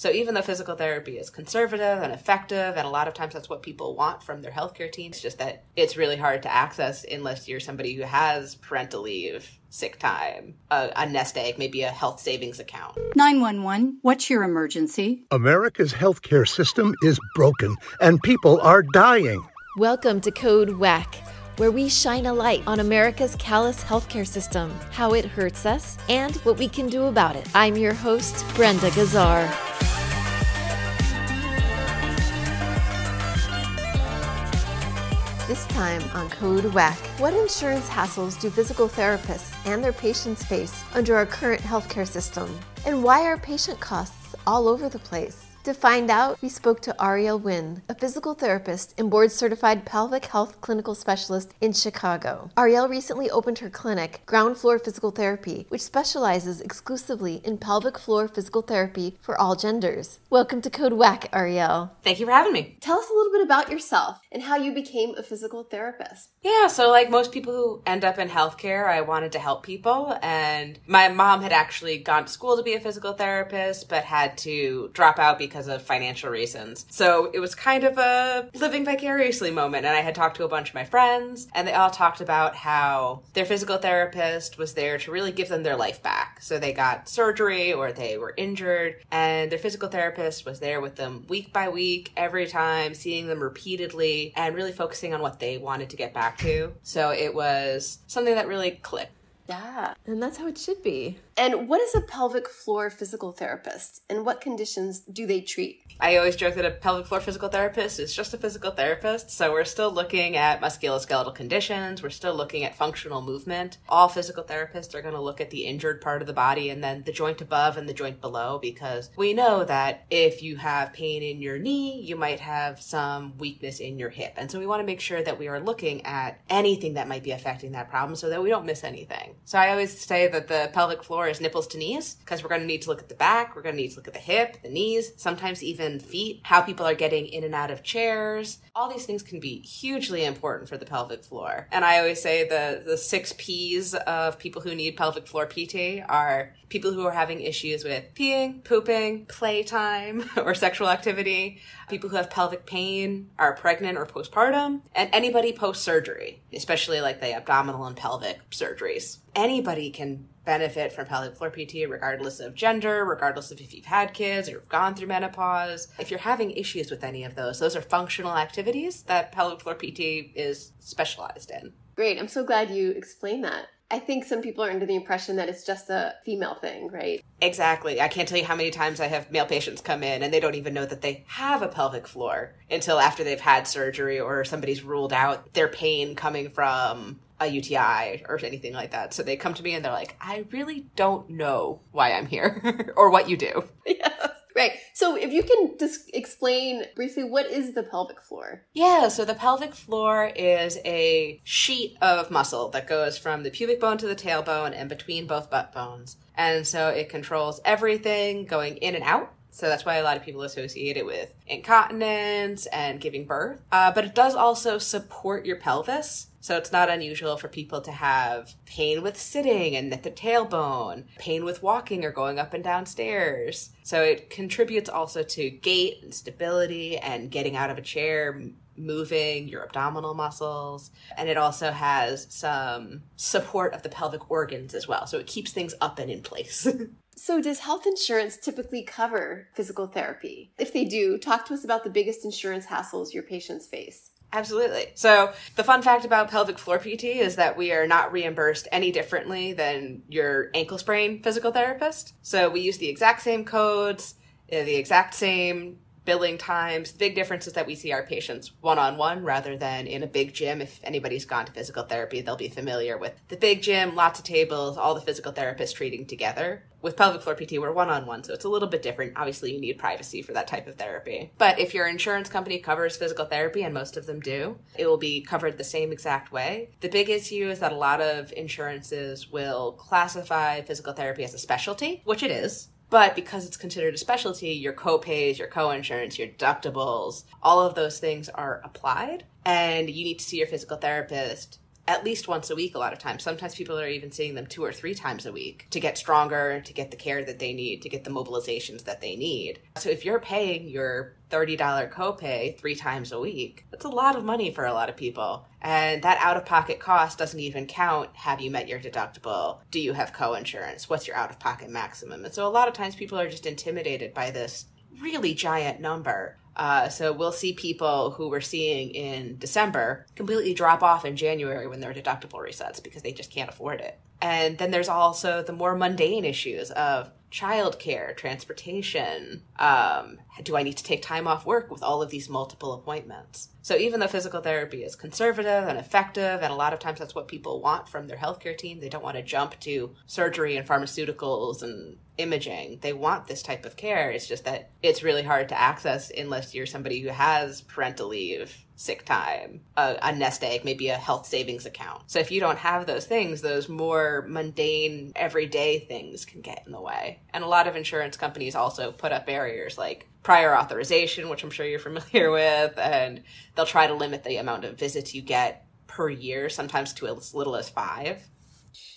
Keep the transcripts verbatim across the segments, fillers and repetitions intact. So even though physical therapy is conservative and effective, and a lot of times that's what people want from their healthcare team, it's just that it's really hard to access unless you're somebody who has parental leave, sick time, a, a nest egg, maybe a health savings account. nine one one, what's your emergency? America's healthcare system is broken and people are dying. Welcome to Code WACK, where we shine a light on America's callous healthcare system, how it hurts us, and what we can do about it. I'm your host, Brenda Gazzar. This time on Code WACK, what insurance hassles do physical therapists and their patients face under our current healthcare system? And why are patient costs all over the place? To find out, we spoke to Ariel Wynne, a physical therapist and board-certified pelvic health clinical specialist in Chicago. Ariel recently opened her clinic, Ground Floor Physical Therapy, which specializes exclusively in pelvic floor physical therapy for all genders. Welcome to Code WACK, Ariel. Thank you for having me. Tell us a little bit about yourself and how you became a physical therapist. Yeah, so like most people who end up in healthcare, I wanted to help people, and my mom had actually gone to school to be a physical therapist, but had to drop out because of financial reasons. So it was kind of a living vicariously moment. And I had talked to a bunch of my friends, and they all talked about how their physical therapist was there to really give them their life back. So they got surgery or they were injured, and their physical therapist was there with them week by week, every time, seeing them repeatedly and really focusing on what they wanted to get back to. So it was something that really clicked. Yeah, and that's how it should be. And what is a pelvic floor physical therapist, and what conditions do they treat? I always joke that a pelvic floor physical therapist is just a physical therapist. So we're still looking at musculoskeletal conditions. We're still looking at functional movement. All physical therapists are going to look at the injured part of the body and then the joint above and the joint below, because we know that if you have pain in your knee, you might have some weakness in your hip. And so we want to make sure that we are looking at anything that might be affecting that problem so that we don't miss anything. So I always say that the pelvic floor is nipples to knees, because we're going to need to look at the back, we're going to need to look at the hip, the knees, sometimes even feet, how people are getting in and out of chairs. All these things can be hugely important for the pelvic floor. And I always say the, the six P's of people who need pelvic floor P T are people who are having issues with peeing, pooping, playtime, or sexual activity, people who have pelvic pain, are pregnant or postpartum, and anybody post-surgery, especially like the abdominal and pelvic surgeries. Anybody can benefit from pelvic floor P T, regardless of gender, regardless of if you've had kids or gone through menopause. If you're having issues with any of those, those are functional activities that pelvic floor P T is specialized in. Great. I'm so glad you explained that. I think some people are under the impression that it's just a female thing, right? Exactly. I can't tell you how many times I have male patients come in and they don't even know that they have a pelvic floor until after they've had surgery or somebody's ruled out their pain coming from a U T I or anything like that. So they come to me and they're like, I really don't know why I'm here or what you do. Yeah. Right. So if you can just explain briefly, what is the pelvic floor? Yeah. So the pelvic floor is a sheet of muscle that goes from the pubic bone to the tailbone and between both butt bones. And so it controls everything going in and out. So that's why a lot of people associate it with incontinence and giving birth. Uh, but it does also support your pelvis. So it's not unusual for people to have pain with sitting and at the tailbone, pain with walking or going up and down stairs. So it contributes also to gait and stability and getting out of a chair, moving your abdominal muscles. And it also has some support of the pelvic organs as well. So it keeps things up and in place. So does health insurance typically cover physical therapy? If they do, talk to us about the biggest insurance hassles your patients face. Absolutely. So the fun fact about pelvic floor P T is that we are not reimbursed any differently than your ankle sprain physical therapist. So we use the exact same codes, the exact same billing times. The big difference is that we see our patients one-on-one rather than in a big gym. If anybody's gone to physical therapy, they'll be familiar with the big gym, lots of tables, all the physical therapists treating together. With pelvic floor P T, we're one-on-one, so it's a little bit different. Obviously, you need privacy for that type of therapy. But if your insurance company covers physical therapy, and most of them do, it will be covered the same exact way. The big issue is that a lot of insurances will classify physical therapy as a specialty, which it is. But because it's considered a specialty, your co-pays, your co-insurance, your deductibles, all of those things are applied. And you need to see your physical therapist at least once a week a lot of times. Sometimes people are even seeing them two or three times a week to get stronger, to get the care that they need, to get the mobilizations that they need. So if you're paying your thirty dollars copay three times a week, that's a lot of money for a lot of people. And that out-of-pocket cost doesn't even count. Have you met your deductible? Do you have co-insurance? What's your out-of-pocket maximum? And so a lot of times people are just intimidated by this really giant number. Uh, so we'll see people who we're seeing in December completely drop off in January when their deductible resets because they just can't afford it. And then there's also the more mundane issues of childcare, transportation. Um, do I need to take time off work with all of these multiple appointments? So even though physical therapy is conservative and effective, and a lot of times that's what people want from their healthcare team, they don't want to jump to surgery and pharmaceuticals and imaging. They want this type of care. It's just that it's really hard to access unless you're somebody who has parental leave, sick time, a, a nest egg, maybe a health savings account. So if you don't have those things, those more mundane, everyday things can get in the way. And a lot of insurance companies also put up barriers like prior authorization, which I'm sure you're familiar with, and they'll try to limit the amount of visits you get per year, sometimes to as little as five.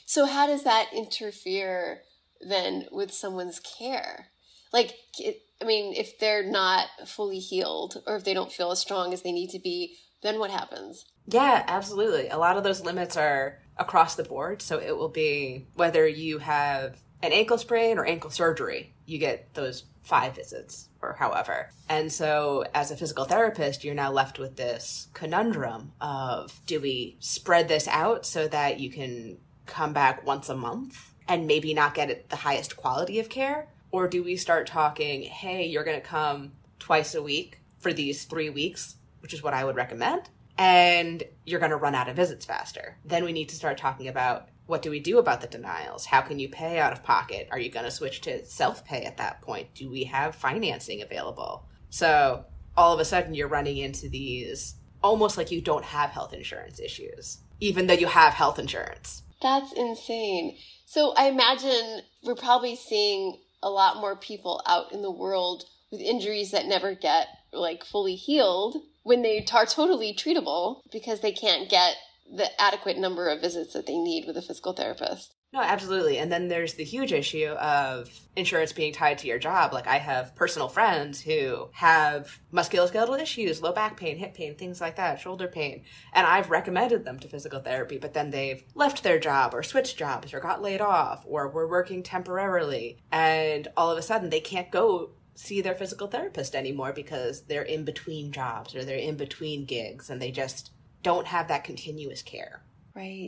So how does that interfere then with someone's care? Like, it, I mean, if they're not fully healed or if they don't feel as strong as they need to be, then what happens? Yeah, absolutely. A lot of those limits are across the board. So it will be whether you have an ankle sprain or ankle surgery, you get those five visits or however. And so as a physical therapist, you're now left with this conundrum of, do we spread this out so that you can come back once a month and maybe not get the highest quality of care? Or do we start talking, hey, you're going to come twice a week for these three weeks, which is what I would recommend, and you're going to run out of visits faster. Then we need to start talking about, what do we do about the denials? How can you pay out of pocket? Are you going to switch to self-pay at that point? Do we have financing available? So all of a sudden you're running into these almost like you don't have health insurance issues, even though you have health insurance. That's insane. So I imagine we're probably seeing a lot more people out in the world with injuries that never get like fully healed when they are totally treatable because they can't get the adequate number of visits that they need with a physical therapist. No, absolutely. And then there's the huge issue of insurance being tied to your job. Like I have personal friends who have musculoskeletal issues, low back pain, hip pain, things like that, shoulder pain. And I've recommended them to physical therapy, but then they've left their job or switched jobs or got laid off or were working temporarily. And all of a sudden they can't go see their physical therapist anymore because they're in between jobs or they're in between gigs and they just don't have that continuous care. Right.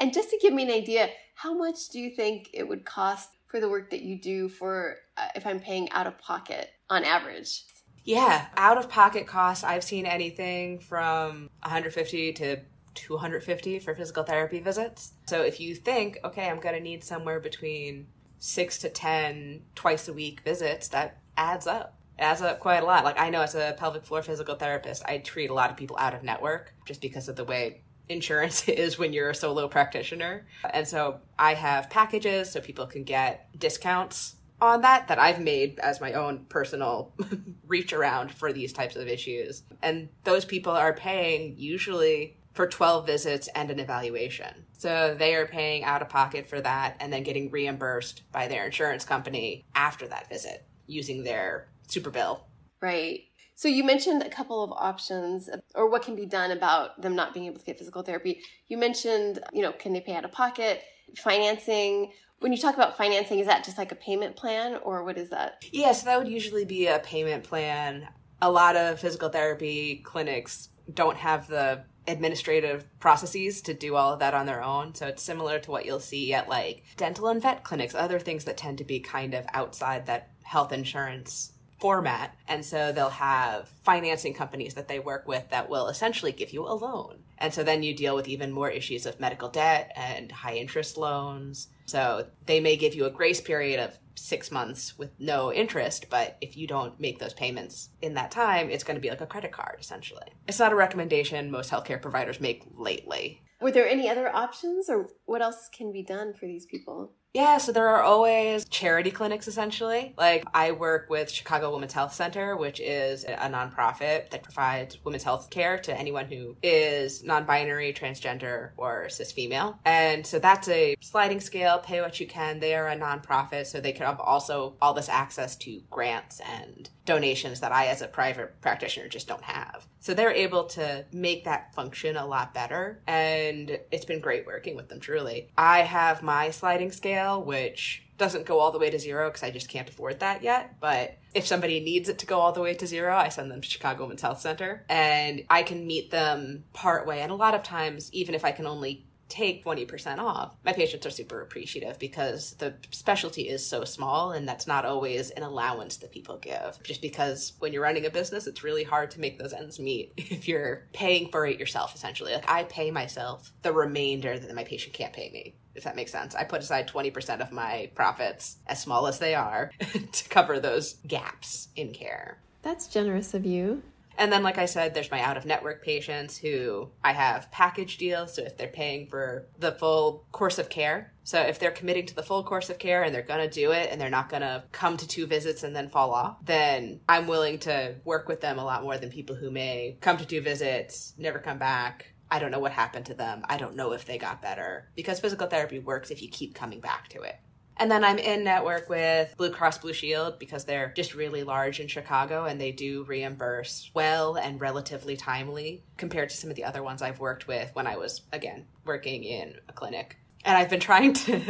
And just to give me an idea, how much do you think it would cost for the work that you do for, uh, if I'm paying out of pocket on average? Yeah, out of pocket costs, I've seen anything from one hundred fifty to two hundred fifty for physical therapy visits. So if you think, okay, I'm going to need somewhere between six to ten twice a week visits, that adds up. It adds up quite a lot. Like I know as a pelvic floor physical therapist, I treat a lot of people out of network just because of the way insurance is when you're a solo practitioner. And so I have packages so people can get discounts on that that I've made as my own personal reach around for these types of issues. And those people are paying usually for twelve visits and an evaluation. So they are paying out of pocket for that and then getting reimbursed by their insurance company after that visit using their super bill. Right. So you mentioned a couple of options or what can be done about them not being able to get physical therapy. You mentioned, you know, can they pay out of pocket, financing. When you talk about financing, is that just like a payment plan or what is that? Yeah, so that would usually be a payment plan. A lot of physical therapy clinics don't have the administrative processes to do all of that on their own. So it's similar to what you'll see at like dental and vet clinics, other things that tend to be kind of outside that health insurance format. And so they'll have financing companies that they work with that will essentially give you a loan. And so then you deal with even more issues of medical debt and high interest loans. So they may give you a grace period of six months with no interest, but if you don't make those payments in that time, it's going to be like a credit card, essentially. It's not a recommendation most healthcare providers make lately. Were there any other options or what else can be done for these people? Yeah, so there are always charity clinics, essentially. Like, I work with Chicago Women's Health Center, which is a nonprofit that provides women's health care to anyone who is non-binary, transgender, or cis female. And so that's a sliding scale, pay what you can. They are a nonprofit, so they can have also all this access to grants and donations that I, as a private practitioner, just don't have. So they're able to make that function a lot better. And it's been great working with them, truly. I have my sliding scale, which doesn't go all the way to zero because I just can't afford that yet. But if somebody needs it to go all the way to zero, I send them to Chicago Women's Health Center and I can meet them part way. And a lot of times, even if I can only take twenty percent off, my patients are super appreciative because the specialty is so small, and that's not always an allowance that people give. Just because when you're running a business, it's really hard to make those ends meet if you're paying for it yourself, essentially. Like, I pay myself the remainder that my patient can't pay me, if that makes sense. I put aside twenty percent of my profits, as small as they are, to cover those gaps in care. That's generous of you. And then, like I said, there's my out-of-network patients who I have package deals. So if they're paying for the full course of care, so if they're committing to the full course of care and they're going to do it and they're not going to come to two visits and then fall off, then I'm willing to work with them a lot more than people who may come to two visits, never come back. I don't know what happened to them. I don't know if they got better, because physical therapy works if you keep coming back to it. And then I'm in network with Blue Cross Blue Shield because they're just really large in Chicago and they do reimburse well and relatively timely compared to some of the other ones I've worked with when I was, again, working in a clinic. And I've been trying to,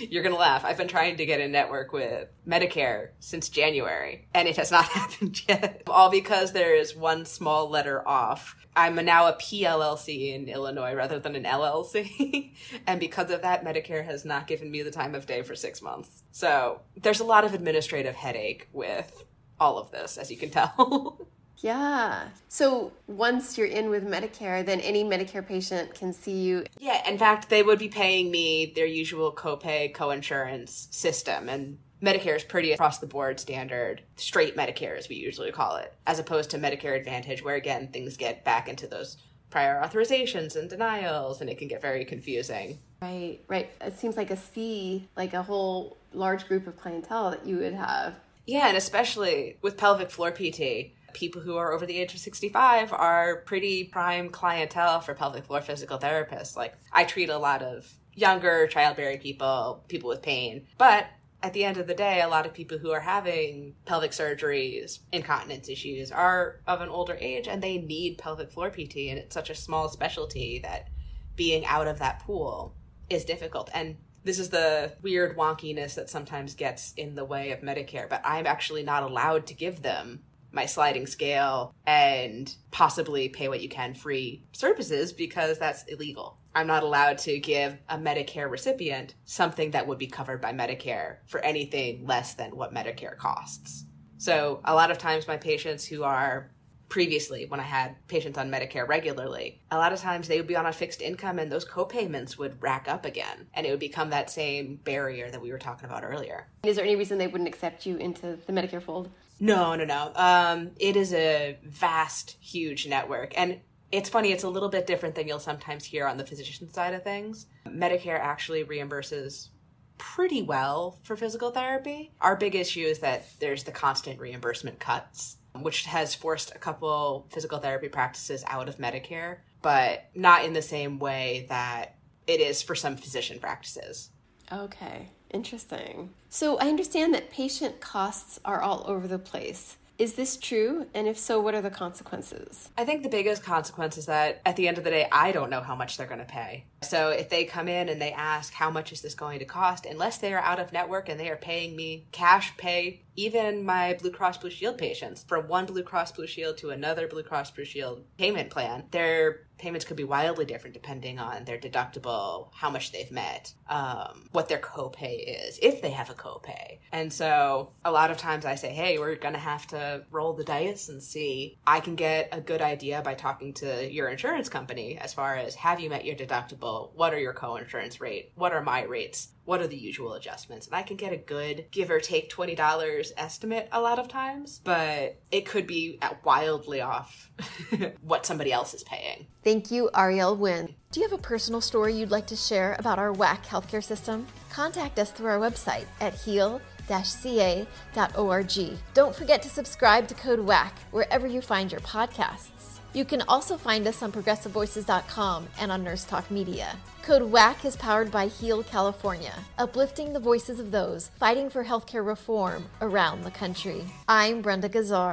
you're going to laugh, I've been trying to get in network with Medicare since January, and it has not happened yet. All because there is one small letter off. I'm now a P L L C in Illinois rather than an L L C. And because of that, Medicare has not given me the time of day for six months. So there's a lot of administrative headache with all of this, as you can tell. Yeah. So once you're in with Medicare, then any Medicare patient can see you. Yeah. In fact, they would be paying me their usual copay, coinsurance system. And Medicare is pretty across the board standard, straight Medicare as we usually call it, as opposed to Medicare Advantage, where again, things get back into those prior authorizations and denials, and it can get very confusing. Right. Right. It seems like a sea, like a whole large group of clientele that you would have. Yeah. And especially with pelvic floor P T, people who are over the age of sixty-five are pretty prime clientele for pelvic floor physical therapists. Like, I treat a lot of younger childbearing people, people with pain. But at the end of the day, a lot of people who are having pelvic surgeries, incontinence issues, are of an older age and they need pelvic floor P T. And it's such a small specialty that being out of that pool is difficult. And this is the weird wonkiness that sometimes gets in the way of Medicare, but I'm actually not allowed to give them my sliding scale and possibly pay what you can free services because that's illegal. I'm not allowed to give a Medicare recipient something that would be covered by Medicare for anything less than what Medicare costs. So a lot of times my patients who are previously, when I had patients on Medicare regularly, a lot of times they would be on a fixed income and those co-payments would rack up again. And it would become that same barrier that we were talking about earlier. Is there any reason they wouldn't accept you into the Medicare fold? No, no, no. Um, it is a vast, huge network. And it's funny, it's a little bit different than you'll sometimes hear on the physician side of things. Medicare actually reimburses pretty well for physical therapy. Our big issue is that there's the constant reimbursement cuts, which has forced a couple physical therapy practices out of Medicare, but not in the same way that it is for some physician practices. Okay. Interesting. So I understand that patient costs are all over the place. Is this true? And if so, what are the consequences? I think the biggest consequence is that at the end of the day, I don't know how much they're going to pay. So if they come in and they ask, how much is this going to cost? Unless they are out of network and they are paying me cash pay, even my Blue Cross Blue Shield patients, from one Blue Cross Blue Shield to another Blue Cross Blue Shield payment plan, their payments could be wildly different depending on their deductible, how much they've met, um, what their copay is, if they have a copay. And so a lot of times I say, hey, we're going to have to to roll the dice and see. I can get a good idea by talking to your insurance company as far as, have you met your deductible? What are your co-insurance rate? What are my rates? What are the usual adjustments? And I can get a good give or take twenty dollars estimate a lot of times, but it could be wildly off what somebody else is paying. Thank you, Ariel Wynne. Do you have a personal story you'd like to share about our WACK healthcare system? Contact us through our website at heal dash c a dot org. Don't forget to subscribe to Code WACK wherever you find your podcasts. You can also find us on progressive voices dot com and on Nurse Talk Media. Code WACK is powered by Heal California, uplifting the voices of those fighting for healthcare reform around the country. I'm Brenda Gazzar.